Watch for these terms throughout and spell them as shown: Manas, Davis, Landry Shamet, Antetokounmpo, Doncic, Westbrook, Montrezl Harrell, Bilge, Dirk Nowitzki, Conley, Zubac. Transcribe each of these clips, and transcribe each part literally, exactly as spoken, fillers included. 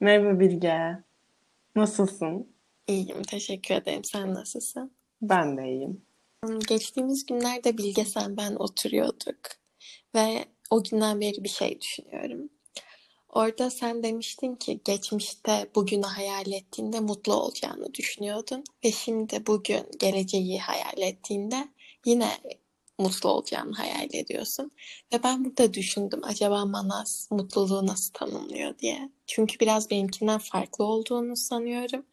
Merhaba Bilge. Nasılsın? İyiyim, teşekkür ederim. Sen nasılsın? Ben de iyiyim. Hmm, Geçtiğimiz günlerde Bilge sen ben oturuyorduk ve o günden beri bir şey düşünüyorum. Orada sen demiştin ki geçmişte bugünü hayal ettiğinde mutlu olacağını düşünüyordun ve şimdi bugün geleceği hayal ettiğinde yine mutlu olacağını hayal ediyorsun. Ve ben burada düşündüm, acaba Manas mutluluğu nasıl tanımlıyor diye. Çünkü biraz benimkinden farklı olduğunu sanıyorum.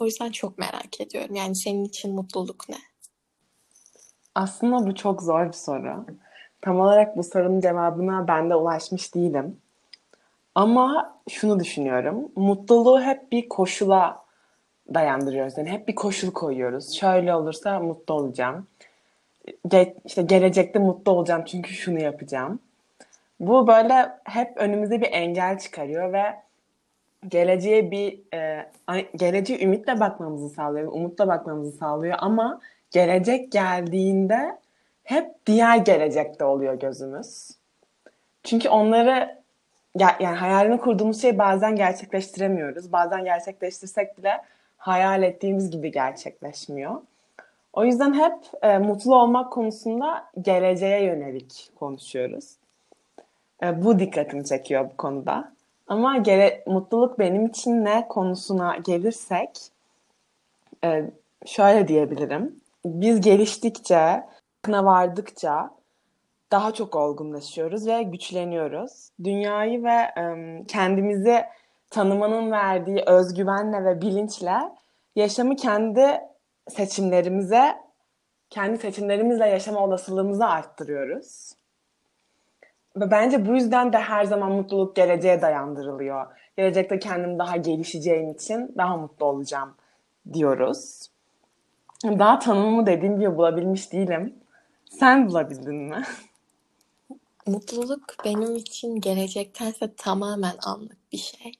O yüzden çok merak ediyorum. Yani senin için mutluluk ne? Aslında bu çok zor bir soru. Tam olarak bu sorunun cevabına ben de ulaşmış değilim. Ama şunu düşünüyorum. Mutluluğu hep bir koşula dayandırıyoruz. Yani hep bir koşul koyuyoruz. Şöyle olursa mutlu olacağım. Ge- işte gelecekte mutlu olacağım çünkü şunu yapacağım. Bu böyle hep önümüze bir engel çıkarıyor ve geleceğe bir e, ay- geleceğe ümitle bakmamızı sağlıyor, umutla bakmamızı sağlıyor ama gelecek geldiğinde hep diğer gelecekte oluyor gözümüz. Çünkü onları ya- yani hayalini kurduğumuz şeyi bazen gerçekleştiremiyoruz. Bazen gerçekleştirsek bile hayal ettiğimiz gibi gerçekleşmiyor. O yüzden hep e, mutlu olmak konusunda geleceğe yönelik konuşuyoruz. E, bu dikkatimi çekiyor bu konuda. Ama gele- mutluluk benim için ne konusuna gelirsek e, şöyle diyebilirim. Biz geliştikçe, farkına vardıkça daha çok olgunlaşıyoruz ve güçleniyoruz. Dünyayı ve e, kendimizi tanımanın verdiği özgüvenle ve bilinçle yaşamı kendi seçimlerimize, kendi seçimlerimizle yaşama olasılığımızı arttırıyoruz. Ve bence bu yüzden de her zaman mutluluk geleceğe dayandırılıyor. Gelecekte kendim daha gelişeceğim için daha mutlu olacağım diyoruz. Daha tanımımı dediğim gibi bulabilmiş değilim. Sen bulabildin mi? Mutluluk benim için gelecektense tamamen anlık bir şey.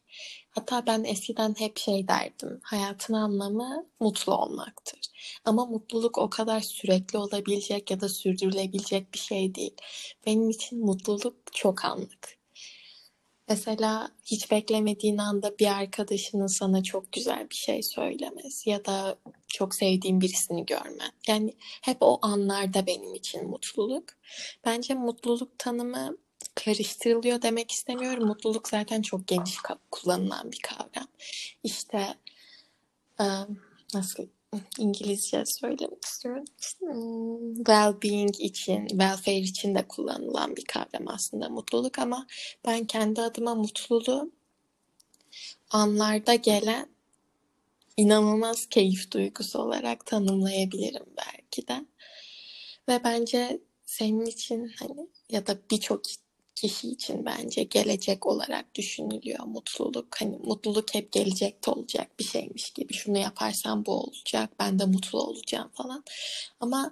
Hatta ben eskiden hep şey derdim, hayatın anlamı mutlu olmaktır. Ama mutluluk o kadar sürekli olabilecek ya da sürdürülebilecek bir şey değil. Benim için mutluluk çok anlık. Mesela hiç beklemediğin anda bir arkadaşının sana çok güzel bir şey söylemesi ya da çok sevdiğin birisini görmen. Yani hep o anlarda benim için mutluluk. Bence mutluluk tanımı karıştırılıyor demek istemiyorum. Mutluluk zaten çok geniş kullanılan bir kavram. İşte nasıl İngilizce söylemek istiyorum. Well-being için, welfare için de kullanılan bir kavram aslında mutluluk ama ben kendi adıma mutluluğu anlarda gelen inanılmaz keyif duygusu olarak tanımlayabilirim belki de. Ve bence senin için hani ya da birçok kişi için bence gelecek olarak düşünülüyor mutluluk. Hani mutluluk hep gelecekte olacak bir şeymiş gibi. Şunu yaparsam bu olacak, ben de mutlu olacağım falan. Ama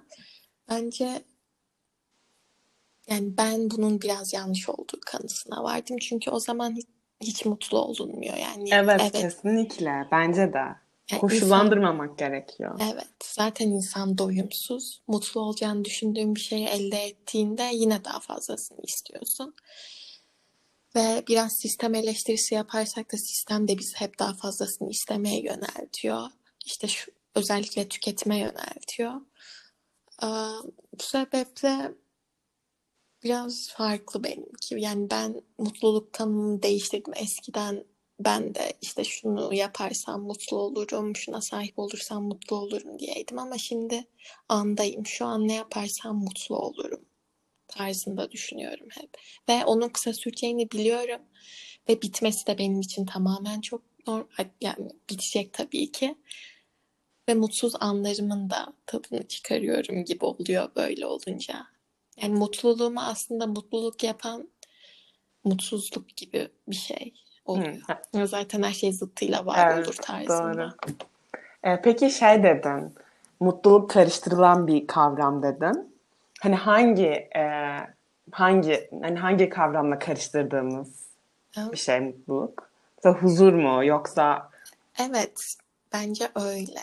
bence yani ben bunun biraz yanlış olduğu kanısına vardım. Çünkü o zaman hiç, hiç mutlu olunmuyor. Yani evet, evet kesinlikle bence de. Yani koşullandırmamak insan, gerekiyor. Evet. Zaten insan doyumsuz. Mutlu olacağını düşündüğün bir şeyi elde ettiğinde yine daha fazlasını istiyorsun. Ve biraz sistem eleştirisi yaparsak da sistem de bizi hep daha fazlasını istemeye yöneltiyor. İşte şu, özellikle tüketime yöneltiyor. Ee, bu sebeple biraz farklı benimki. Yani ben mutluluk tanımını değiştirdim. Eskiden ben de işte şunu yaparsam mutlu olurum, şuna sahip olursam mutlu olurum diyeydim ama şimdi andayım. Şu an ne yaparsam mutlu olurum tarzında düşünüyorum hep. Ve onun kısa süreceğini biliyorum ve bitmesi de benim için tamamen çok normal, yani bitecek tabii ki. Ve mutsuz anlarımın da tadını çıkarıyorum gibi oluyor böyle olunca. Yani mutluluğumu aslında mutluluk yapan mutsuzluk gibi bir şey oluyor. Hı. Zaten her şey zıttıyla var evet, olur tarzında. Doğru. Ee, peki şey dedin, mutluluk karıştırılan bir kavram dedin. Hani hangi e, hangi hani hangi kavramla karıştırdığımız evet. bir şey mutluluk? Mesela huzur mu yoksa? Evet, bence öyle.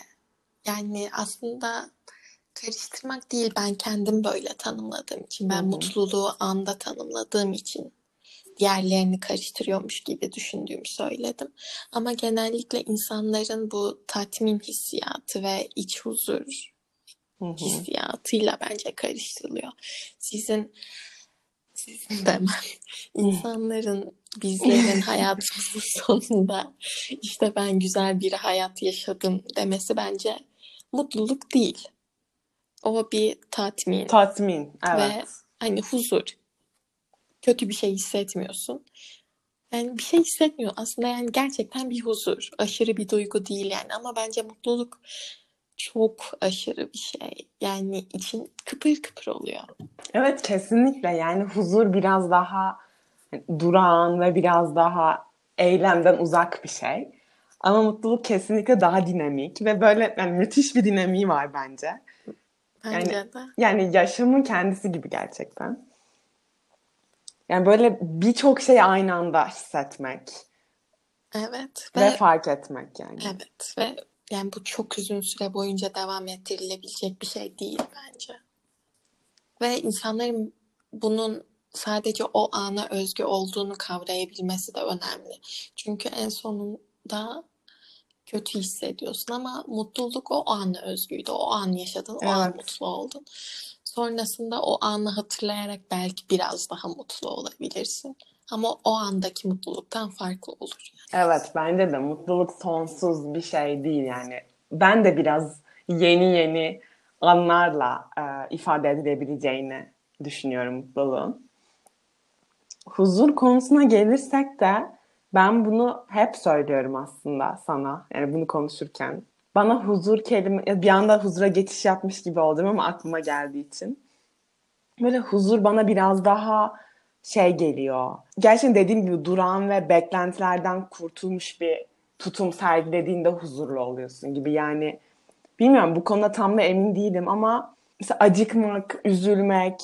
Yani aslında karıştırmak değil, ben kendim böyle tanımladığım için, ben Hı-hı. mutluluğu anda tanımladığım için yerlerini karıştırıyormuş gibi düşündüğümü söyledim. Ama genellikle insanların bu tatmin hissiyatı ve iç huzur hı hı. hissiyatıyla bence karıştırılıyor. Sizin, sizin demem, insanların, bizlerin hayatımızın sonunda işte ben güzel bir hayat yaşadım demesi bence mutluluk değil. O bir tatmin. Tatmin, evet. Ve hani huzur. Kötü bir şey hissetmiyorsun. Yani bir şey hissetmiyor. Aslında yani gerçekten bir huzur. Aşırı bir duygu değil yani. Ama bence mutluluk çok aşırı bir şey. Yani için kıpır kıpır oluyor. Evet, kesinlikle. Yani huzur biraz daha durağan ve biraz daha eylemden uzak bir şey. Ama mutluluk kesinlikle daha dinamik ve böyle yani müthiş bir dinamiği var bence. Bence yani, de. Yani yaşamın kendisi gibi gerçekten. Yani böyle birçok şeyi aynı anda hissetmek. Evet. Ve, ve fark etmek yani. Evet ve yani bu çok uzun süre boyunca devam ettirilebilecek bir şey değil bence. Ve insanların bunun sadece o ana özgü olduğunu kavrayabilmesi de önemli. Çünkü en sonunda kötü hissediyorsun ama mutluluk o ana özgüydü. O an yaşadın, o evet. an mutlu oldun. Sonrasında o anı hatırlayarak belki biraz daha mutlu olabilirsin. Ama o andaki mutluluktan farklı olur. Yani. Evet, bence de mutluluk sonsuz bir şey değil yani. Ben de biraz yeni yeni anlarla e, ifade edilebileceğini düşünüyorum mutluluğun. Huzur konusuna gelirsek de ben bunu hep söylüyorum aslında sana. Yani bunu konuşurken. Bana huzur kelime... Bir anda huzura geçiş yapmış gibi oldum ama aklıma geldiği için. Böyle huzur bana biraz daha şey geliyor. Gerçekten dediğim gibi duran ve beklentilerden kurtulmuş bir tutum sergilediğinde huzurlu oluyorsun gibi. Yani bilmiyorum, bu konuda tam da emin değilim ama mesela acıkmak, üzülmek,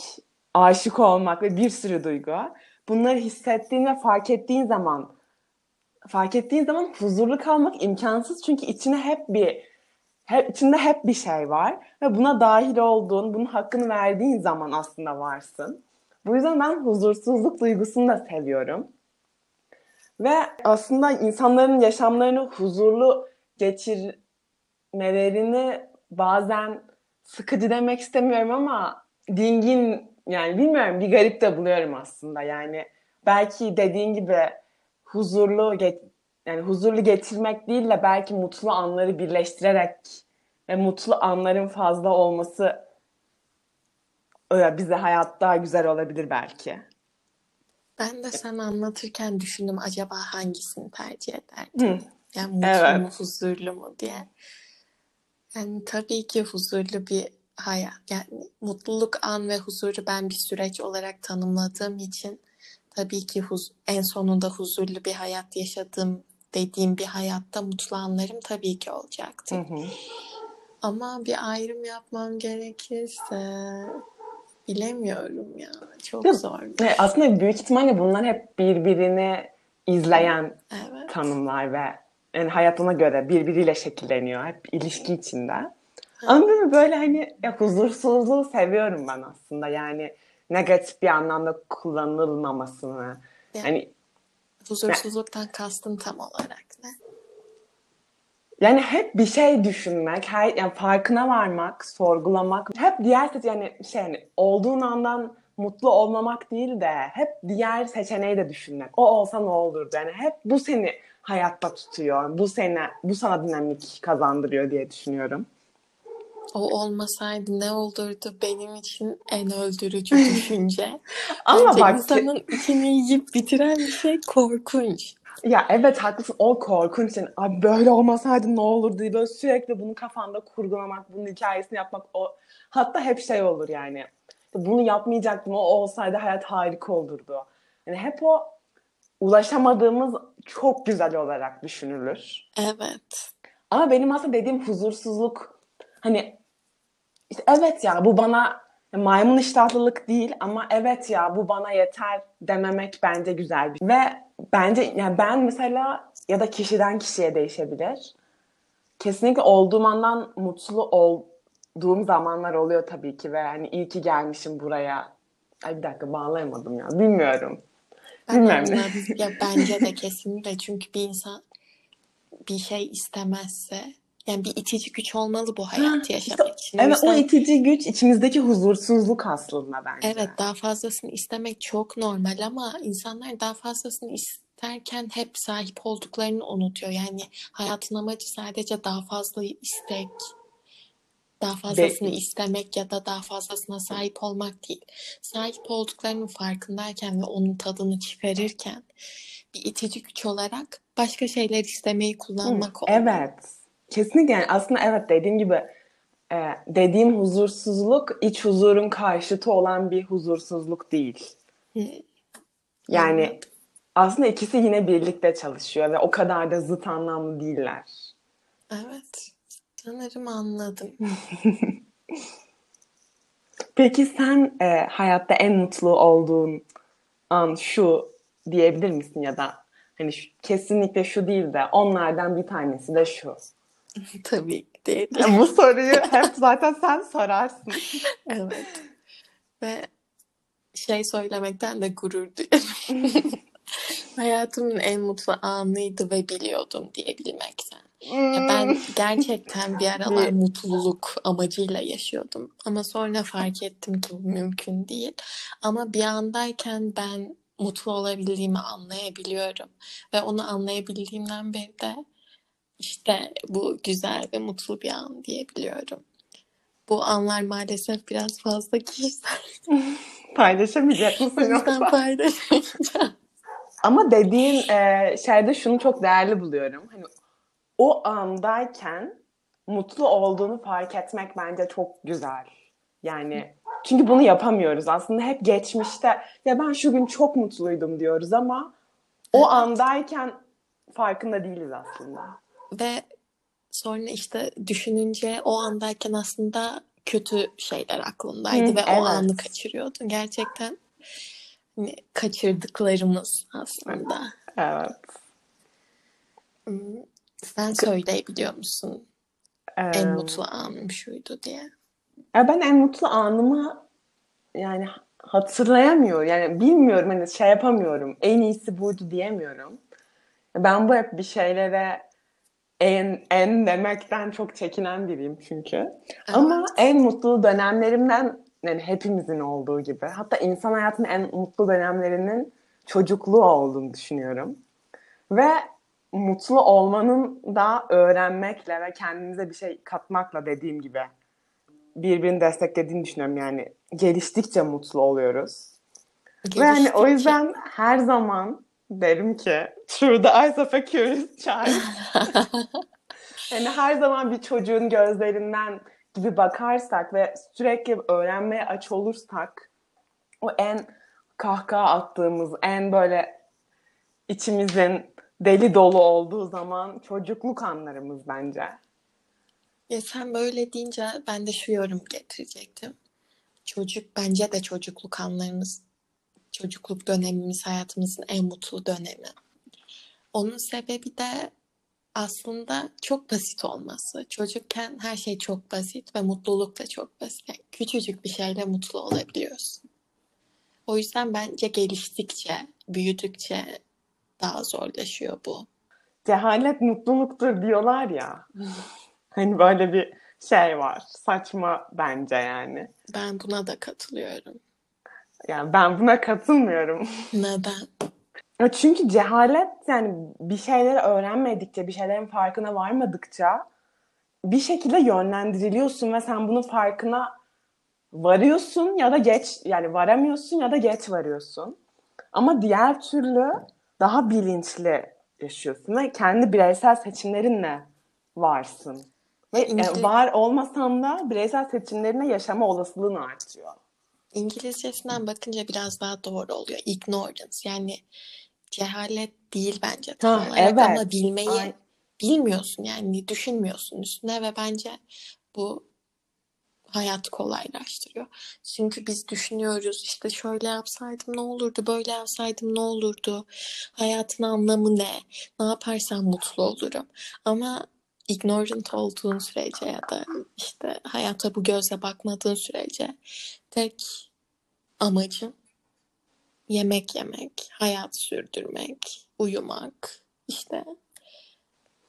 aşık olmak ve bir sürü duygu. Bunları hissettiğin ve fark ettiğin zaman fark ettiğin zaman huzurlu kalmak imkansız çünkü içine hep bir hep içinde hep bir şey var ve buna dahil olduğun, bunun hakkını verdiğin zaman aslında varsın. Bu yüzden ben huzursuzluk duygusunu da seviyorum. Ve aslında insanların yaşamlarını huzurlu geçirmelerini bazen sıkıcı demek istemiyorum ama dingin, yani bilmiyorum, bir garip de buluyorum aslında. Yani belki dediğin gibi huzurlu yani huzurlu getirmek değil de belki mutlu anları birleştirerek ve mutlu anların fazla olması bize hayat daha güzel olabilir belki. Ben de sen anlatırken düşündüm, acaba hangisini tercih ederdin? Hı. Yani mutlu evet. mu, huzurlu mu diye. Yani tabii ki huzurlu bir hayat. Yani mutluluk an ve huzuru ben bir süreç olarak tanımladığım için tabii ki huz- en sonunda huzurlu bir hayat yaşadım dediğim bir hayatta mutlu anlarım tabii ki olacaktı. Hı hı. Ama bir ayrım yapmam gerekirse bilemiyorum ya. Çok Değil zor. Evet, aslında büyük ihtimalle bunlar hep birbirini izleyen evet. tanımlar ve yani hayatına göre birbiriyle şekilleniyor. Hep ilişki içinde. Hı. Ama böyle hani ya, huzursuzluğu seviyorum ben aslında. Yani negatif bir anlamda kullanılmamasını. Yani, yani huzursuzluktan yani, kastım tam olarak ne? Yani hep bir şey düşünmek, her, yani farkına varmak, sorgulamak. Hep diğer seçe- yani şey yani, olduğun andan mutlu olmamak değil de hep diğer seçeneği de düşünmek. O olsa ne olurdu? Yani hep bu seni hayatta tutuyor. Bu seni bu sana dinamik kazandırıyor diye düşünüyorum. O olmasaydı ne olurdu benim için en öldürücü düşünce. Ama bence bak, insanın içini yiyip bitiren bir şey korkunç. Ya evet, haklısın, o korkunç. Yani, abi böyle olmasaydı ne olurdu diye böyle sürekli bunu kafanda kurgulamak, bunun hikayesini yapmak. O hatta hep şey olur yani. Bunu yapmayacaktım, o olsaydı hayat harika olurdu. Yani hep o ulaşamadığımız çok güzel olarak düşünülür. Evet. Ama benim aslında dediğim huzursuzluk hani işte evet ya bu bana maymun iştahlılık değil ama evet ya bu bana yeter dememek bence güzel bir şey. Ve bence yani ben mesela ya da kişiden kişiye değişebilir. Kesinlikle olduğum andan mutlu olduğum zamanlar oluyor tabii ki ve hani iyi ki gelmişim buraya. Ay bir dakika bağlayamadım ya bilmiyorum. Bilmem ne. Ya bence de kesinlikle, çünkü bir insan bir şey istemezse, yani bir itici güç olmalı bu hayatı yaşamak için. Evet, o, o itici güç içimizdeki huzursuzluk aslında bence. Evet, daha fazlasını istemek çok normal ama insanlar daha fazlasını isterken hep sahip olduklarını unutuyor. Yani hayatın amacı sadece daha fazla istek, daha fazlasını Be- istemek ya da daha fazlasına sahip olmak değil. Sahip olduklarının farkındayken ve onun tadını çıkarırken bir itici güç olarak başka şeyler istemeyi kullanmak Hı, oluyor. Evet. Kesinlikle, yani aslında evet, dediğim gibi e, dediğim huzursuzluk iç huzurun karşıtı olan bir huzursuzluk değil. Yani evet, aslında ikisi yine birlikte çalışıyor ve o kadar da zıt anlamlı değiller. Evet. Sanırım anladım. Peki sen e, hayatta en mutlu olduğun an şu diyebilir misin, ya da hani şu, kesinlikle şu değil de onlardan bir tanesi de şu? Tabii ki değil. Bu soruyu hep zaten sen sorarsın. Evet. Ve şey söylemekten de gurur duyuyorum. Hayatımın en mutlu anıydı ve biliyordum diyebilmekten. Ya ben gerçekten bir aralar mutluluk amacıyla yaşıyordum. Ama sonra fark ettim ki bu mümkün değil. Ama bir andayken ben mutlu olabildiğimi anlayabiliyorum. Ve onu anlayabildiğimden beri de İşte bu güzel ve mutlu bir an diyebiliyorum. Bu anlar maalesef biraz fazla kişisel. Paylaşamayacak mısın? Sizden paylaşamayacağım. Ama dediğin e, şeyde şunu çok değerli buluyorum. Hani o andayken mutlu olduğunu fark etmek bence çok güzel. Yani çünkü bunu yapamıyoruz. Aslında hep geçmişte ya ben şu gün çok mutluydum diyoruz ama o evet, andayken farkında değiliz aslında. Ve sonra işte düşününce o andayken aslında kötü şeyler aklındaydı. Hı, ve evet, o anı kaçırıyordun. Gerçekten hani kaçırdıklarımız aslında. Evet. Sen söyleyebiliyor musun? Evet. En mutlu anım şuydu diye. Ya ben en mutlu anımı yani hatırlayamıyorum. Yani bilmiyorum, hani şey yapamıyorum. En iyisi buydu diyemiyorum. Ben bu hep bir şeylere En, en demekten çok çekinen biriyim çünkü. Evet. Ama en mutlu dönemlerimden, yani hepimizin olduğu gibi, hatta insan hayatının en mutlu dönemlerinin çocukluğu olduğunu düşünüyorum. Ve mutlu olmanın da öğrenmekle ve kendimize bir şey katmakla, dediğim gibi, birbirini desteklediğini düşünüyorum. Yani geliştikçe mutlu oluyoruz. Geliştikçe. Ve yani o yüzden her zaman derim ki true the eyes of a curious child. Yani her zaman bir çocuğun gözlerinden gibi bakarsak ve sürekli öğrenmeye aç olursak, o en kahkaha attığımız, en böyle içimizin deli dolu olduğu zaman çocukluk anlarımız bence. Ya sen böyle deyince ben de şu yorum getirecektim. Çocuk bence de çocukluk anlarımız. Çocukluk dönemimiz hayatımızın en mutlu dönemi. Onun sebebi de aslında çok basit olması. Çocukken her şey çok basit ve mutluluk da çok basit. Yani küçücük bir şeyle mutlu olabiliyorsun. O yüzden bence geliştikçe, büyüdükçe daha zorlaşıyor bu. Cehalet mutluluktur diyorlar ya. Hani böyle bir şey var. Saçma bence yani. Ben buna da katılıyorum. Yani ben buna katılmıyorum. Neden? Çünkü cehalet, yani bir şeyleri öğrenmedikçe, bir şeylerin farkına varmadıkça bir şekilde yönlendiriliyorsun ve sen bunun farkına varıyorsun ya da geç, yani varamıyorsun ya da geç varıyorsun. Ama diğer türlü daha bilinçli yaşıyorsun ve kendi bireysel seçimlerinle varsın. Ve yani var olmasan da bireysel seçimlerine yaşama olasılığın artıyor. İngilizcesinden bakınca biraz daha doğru oluyor. Ignorance, yani cehalet değil bence tam ha, olarak evet, ama bilmeyi Ay. bilmiyorsun, yani düşünmüyorsun üstüne ve bence bu hayatı kolaylaştırıyor. Çünkü biz düşünüyoruz, işte şöyle yapsaydım ne olurdu, böyle yapsaydım ne olurdu, hayatın anlamı ne, ne yaparsam mutlu olurum. Ama ignorant olduğun sürece ya da işte hayata bu gözle bakmadığın sürece tek amacın yemek yemek, hayat sürdürmek, uyumak işte.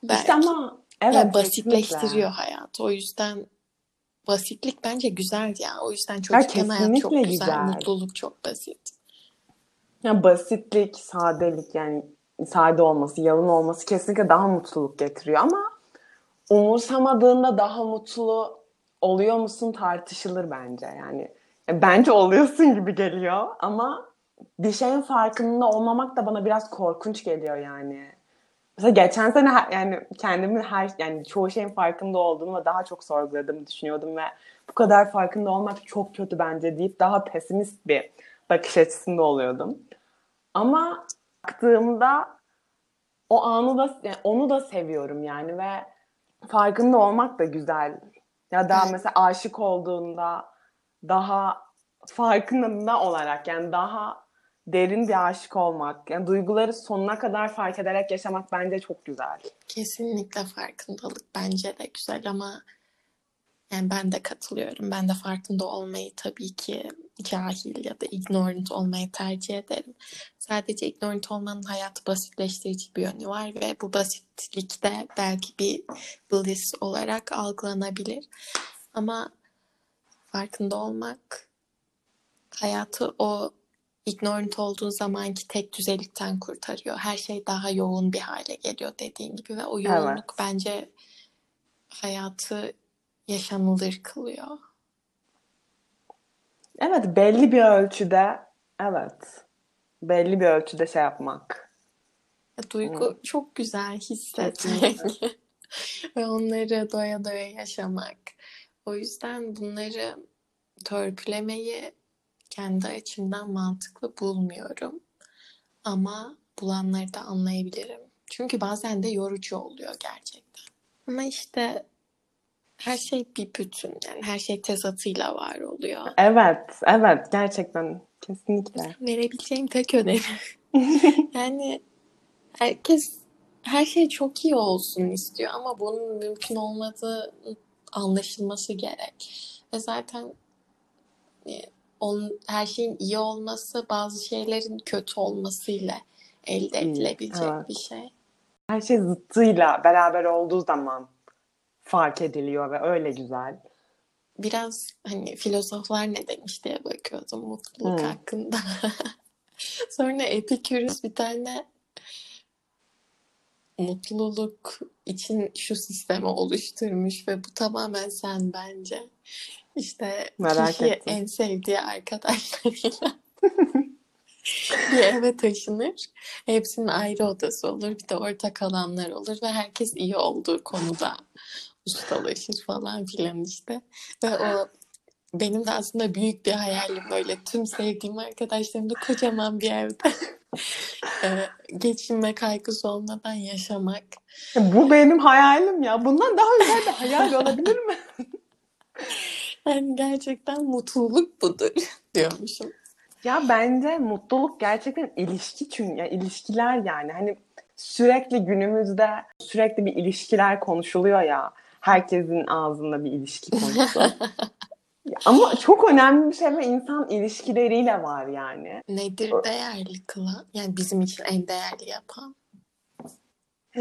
Belki. İşte ama evet, yani basitleştiriyor hayat. O yüzden basitlik bence güzel ya. O yüzden çocukken hayat çok güzel. güzel. Mutluluk çok basit. Ya basitlik, sadelik, yani sade olması, yalın olması kesinlikle daha mutluluk getiriyor ama umursamadığında daha mutlu oluyor musun tartışılır bence. Yani bence oluyorsun gibi geliyor ama bir şeyin farkında olmamak da bana biraz korkunç geliyor yani. Mesela geçen sene her, yani kendimin her yani çoğu şeyin farkında olduğumu ve daha çok sorguladığımı düşünüyordum ve bu kadar farkında olmak çok kötü bence deyip daha pesimist bir bakış açısında oluyordum. Ama baktığımda o anı da yani onu da seviyorum yani ve farkında olmak da güzel. Ya daha mesela aşık olduğunda daha farkında olarak yani daha derin bir aşık olmak, yani duyguları sonuna kadar fark ederek yaşamak bence çok güzel. Kesinlikle farkındalık bence de güzel ama yani ben de katılıyorum. Ben de farkında olmayı tabii ki cahil ya da ignorant olmayı tercih ederim. Sadece ignorant olmanın hayatı basitleştirici bir yönü var ve bu basitlik de belki bir bliss olarak algılanabilir. Ama farkında olmak hayatı o ignorant olduğun zamanki tek düzelikten kurtarıyor. Her şey daha yoğun bir hale geliyor dediğin gibi ve o yoğunluk evet. bence hayatı yaşanılır kılıyor. Evet, belli bir ölçüde evet. Belli bir ölçüde şey yapmak. Duygu hmm. çok güzel hissetmek. Ve onları doya doya yaşamak. O yüzden bunları törpülemeyi kendi açımdan mantıklı bulmuyorum. Ama bulanları da anlayabilirim. Çünkü bazen de yorucu oluyor gerçekten. Ama işte her şey bir bütün. Yani her şey tezatıyla var oluyor. Evet, evet. Gerçekten. Kesinlikle. Verebileceğim tek öneri. Yani herkes her şey çok iyi olsun istiyor ama bunun mümkün olmadığı anlaşılması gerek. Ve zaten onun, her şeyin iyi olması bazı şeylerin kötü olmasıyla elde edilebilecek evet. bir şey. Her şey zıttıyla beraber olduğu zaman fark ediliyor ve öyle güzel. Biraz hani filozoflar ne demiş diye bakıyordum mutluluk hmm. hakkında. Sonra Epikürüs bir tane mutluluk için şu sistemi oluşturmuş ve bu tamamen sen bence. İşte Merak kişi ettim. en sevdiği arkadaşlarıyla bir eve taşınır. Hepsinin ayrı odası olur. Bir de ortak alanlar olur ve herkes iyi olduğu konuda ustalaşır falan filan işte. Ve o benim de aslında büyük bir hayalim böyle tüm sevdiğim arkadaşlarımla kocaman bir evde ee, geçinme kaygısı olmadan yaşamak. Bu benim hayalim ya. Bundan daha güzel bir hayal olabilir mi? Yani gerçekten mutluluk budur diyormuşum. Ya bence mutluluk gerçekten ilişki çünkü yani ilişkiler yani hani sürekli günümüzde sürekli bir ilişkiler konuşuluyor ya. Herkesin ağzında bir ilişki konusu. Ama çok önemli bir şey ve insan ilişkileriyle var yani. Nedir değerli kılan? Yani bizim için en değerli yapan.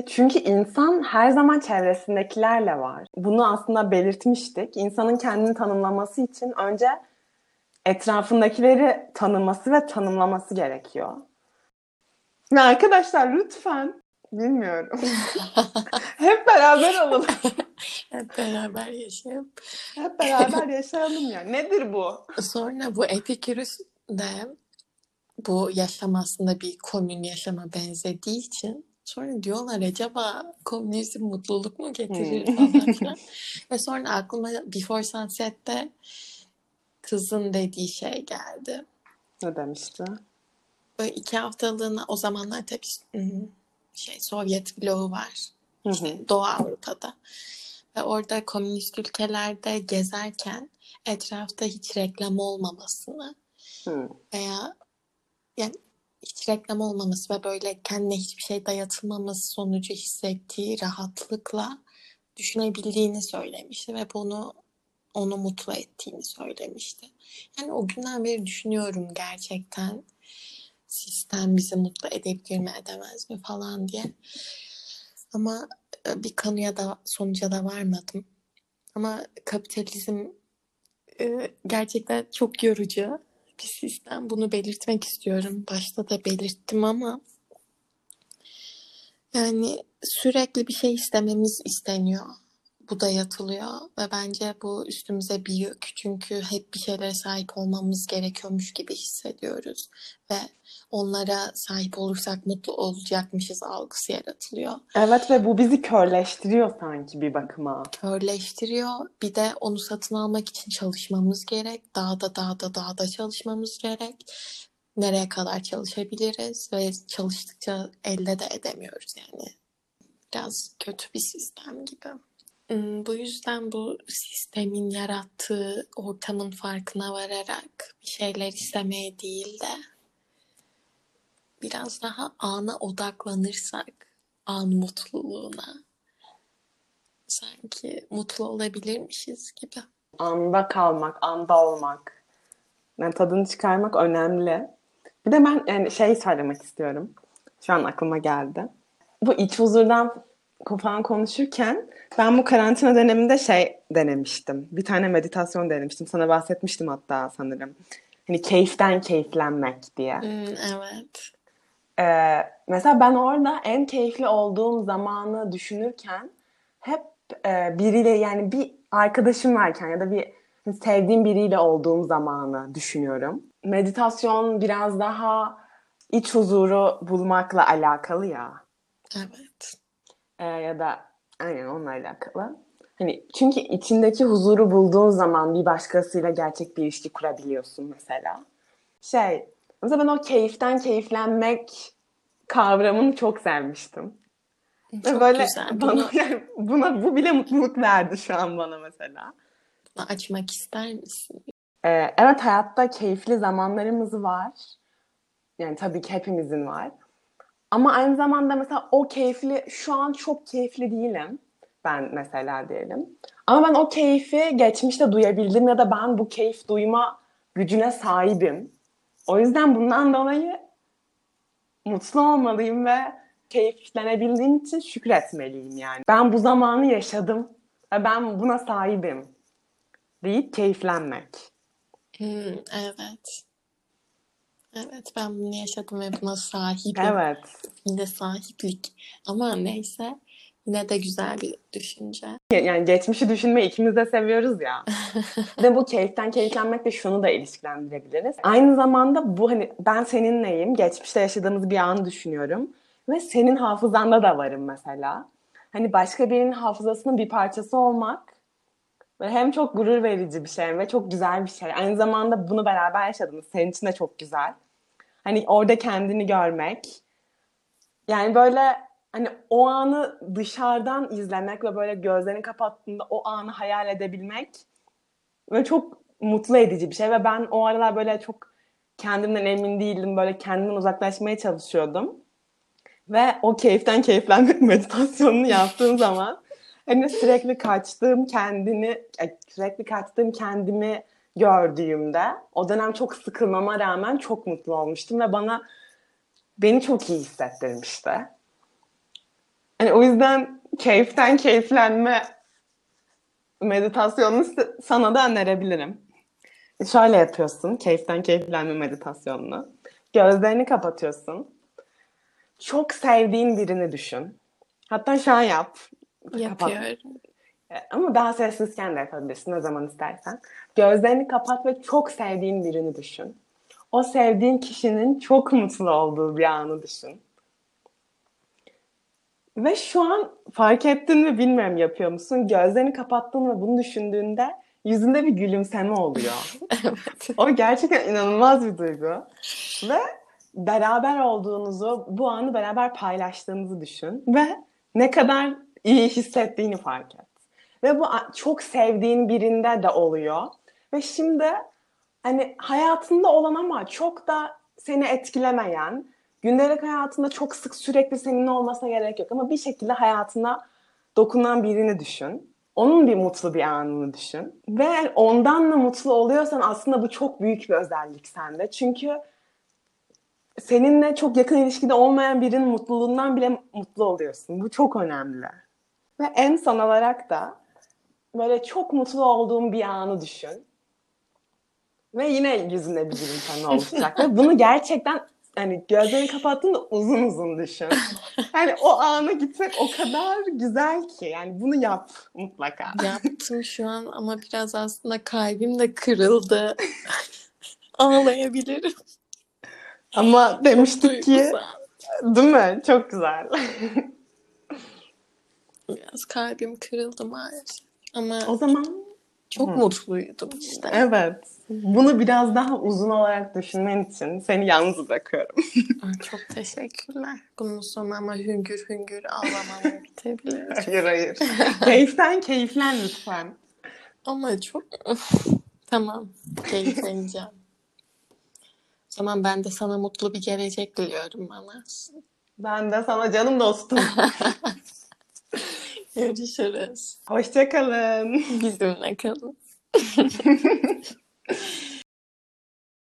Çünkü insan her zaman çevresindekilerle var. Bunu aslında belirtmiştik. İnsanın kendini tanımlaması için önce etrafındakileri tanıması ve tanımlaması gerekiyor. Ve arkadaşlar lütfen, bilmiyorum. Hep beraber olalım. Hep beraber yaşayalım. Hep beraber yaşayalım ya. Nedir bu? Sonra bu Epikürüs de bu yaşam aslında bir komün yaşama benzediği için sonra diyorlar acaba komünizm mutluluk mu getirir falan filan. Ve sonra aklıma Before Sunset'te kızın dediği şey geldi. Ne demişti? Böyle iki haftalığına o zamanlar tabii şey Sovyet bloğu var. İşte Doğu Avrupa'da. Ve orada komünist ülkelerde gezerken etrafta hiç reklam olmamasını Hı. veya yani hiç reklam olmaması ve böyle kendine hiçbir şey dayatılmaması sonucu hissettiği rahatlıkla düşünebildiğini söylemişti ve bunu onu mutlu ettiğini söylemişti. Yani o günden beri düşünüyorum gerçekten. sistem bizi mutlu edebilir mi edemez mi falan diye. Ama bir konuya da sonuca da varmadım. Ama kapitalizm gerçekten çok yorucu bir sistem. Bunu belirtmek istiyorum. Başta da belirttim ama yani sürekli bir şey istememiz isteniyor. Bu da yatılıyor ve bence bu üstümüze bir yük. Çünkü hep bir şeylere sahip olmamız gerekiyormuş gibi hissediyoruz. Ve onlara sahip olursak mutlu olacakmışız algısı yaratılıyor. Evet ve bu bizi körleştiriyor sanki bir bakıma. Körleştiriyor. Bir de onu satın almak için çalışmamız gerek. Daha da daha da daha da çalışmamız gerek. Nereye kadar çalışabiliriz ve çalıştıkça elde de edemiyoruz yani. Biraz kötü bir sistem gibi. Bu yüzden bu sistemin yarattığı ortamın farkına vararak bir şeyler istemeye değil de biraz daha ana odaklanırsak, an mutluluğuna sanki mutlu olabilirmişiz gibi. Anda kalmak, anda olmak, yani tadını çıkarmak önemli. Bir de ben yani şey söylemek istiyorum. Şu an aklıma geldi. Bu iç huzurdan falan konuşurken ben bu karantina döneminde şey denemiştim. Bir tane meditasyon denemiştim. Sana bahsetmiştim hatta sanırım. Hani keyiften keyiflenmek diye. Hmm, evet. Ee, mesela ben orada en keyifli olduğum zamanı düşünürken hep e, biriyle yani bir arkadaşım varken ya da bir sevdiğim biriyle olduğum zamanı düşünüyorum. Meditasyon biraz daha iç huzuru bulmakla alakalı ya. Evet. Ee, ya da aynen onunla alakalı. Hani çünkü içindeki huzuru bulduğun zaman bir başkasıyla gerçek bir ilişki kurabiliyorsun mesela. Şey, mesela ben o keyiften keyiflenmek kavramını çok sevmiştim. Çok böyle güzel. Bana, yani buna, bu bile mutluluk verdi şu an bana mesela. Bunu açmak ister misin? Ee, evet, hayatta keyifli zamanlarımız var. Yani tabii ki hepimizin var. Ama aynı zamanda mesela o keyifli, şu an çok keyifli değilim ben mesela diyelim. Ama ben o keyfi geçmişte duyabildim ya da ben bu keyif duyma gücüne sahibim. O yüzden bundan dolayı mutlu olmalıyım ve keyiflenebildiğim için şükretmeliyim yani. Ben bu zamanı yaşadım ve ben buna sahibim deyip keyiflenmek. Hmm, evet. Evet, ben bunu yaşadım ve buna sahibim. Evet. Yine sahiplik. Ama neyse, yine de güzel bir düşünce. Yani geçmişi düşünmeyi ikimiz de seviyoruz ya. Ve bu keyiften keyiflenmekle şunu da ilişkilendirebiliriz. Aynı zamanda bu hani ben seninleyim, geçmişte yaşadığımız bir anı düşünüyorum. Ve senin hafızanda da varım mesela. Hani başka birinin hafızasının bir parçası olmak hem çok gurur verici bir şey ve çok güzel bir şey. Aynı zamanda bunu beraber yaşadınız. Senin için de çok güzel. Hani orada kendini görmek. Yani böyle hani o anı dışarıdan izlemek ve böyle gözlerini kapattığında o anı hayal edebilmek ve çok mutlu edici bir şey. Ve ben o aralar böyle çok kendimden emin değildim. Böyle kendimden uzaklaşmaya çalışıyordum. Ve o keyiften keyiflenmek meditasyonunu yaptığım zaman hani sürekli kaçtığım kendini, sürekli kaçtığım kendimi gördüğümde o dönem çok sıkılmama rağmen çok mutlu olmuştum ve bana beni çok iyi hissettirmişti. Yani o yüzden keyiften keyiflenme meditasyonunu sana da önerebilirim. Şöyle yapıyorsun keyiften keyiflenme meditasyonunu. Gözlerini kapatıyorsun. Çok sevdiğin birini düşün. Hatta şu an yap. Yapıyorum. Ama daha sessizken de yapabilirsin ne zaman istersen. Gözlerini kapat ve çok sevdiğin birini düşün. O sevdiğin kişinin çok mutlu olduğu bir anı düşün. Ve şu an fark ettin mi bilmiyorum yapıyor musun? Gözlerini kapattın ve bunu düşündüğünde yüzünde bir gülümseme oluyor. Evet. O gerçekten inanılmaz bir duygu. Ve beraber olduğunuzu, bu anı beraber paylaştığınızı düşün. Ve ne kadar iyi hissettiğini fark et. Ve bu çok sevdiğin birinde de oluyor. Ve şimdi hani hayatında olan ama çok da seni etkilemeyen, gündelik hayatında çok sık sürekli seninle olmasına gerek yok ama bir şekilde hayatına dokunan birini düşün. Onun bir mutlu bir anını düşün. Ve ondan da mutlu oluyorsan aslında bu çok büyük bir özellik sende. Çünkü seninle çok yakın ilişkide olmayan birinin mutluluğundan bile mutlu oluyorsun. Bu çok önemli. Ve en son olarak da böyle çok mutlu olduğum bir anı düşün. Ve yine yüzüne bir gülümseme oluşacak. Ve bunu gerçekten hani gözlerini kapattığında uzun uzun düşün. Yani o ana gitmek o kadar güzel ki. Yani bunu yap mutlaka. Yaptım şu an ama biraz aslında kalbim de kırıldı. Ağlayabilirim. Ama demiştik ki, değil mi? Çok güzel. Biraz kalbim kırıldı maalesef. Ama o zaman çok Hı. mutluydum işte. Evet. Bunu biraz daha uzun olarak düşünmen için seni yalnız bırakıyorum. Çok teşekkürler. Bunun sonu ama hüngür hüngür ağlamamı bitebilir. Hayır hayır. Keyiften keyiflen lütfen. Ama çok... Tamam. Keyifleneceğim. O zaman ben de sana mutlu bir gelecek diliyorum Manas. Ben de sana canım dostum. Görüşürüz. Hoşça kalın. Bizimle kalın.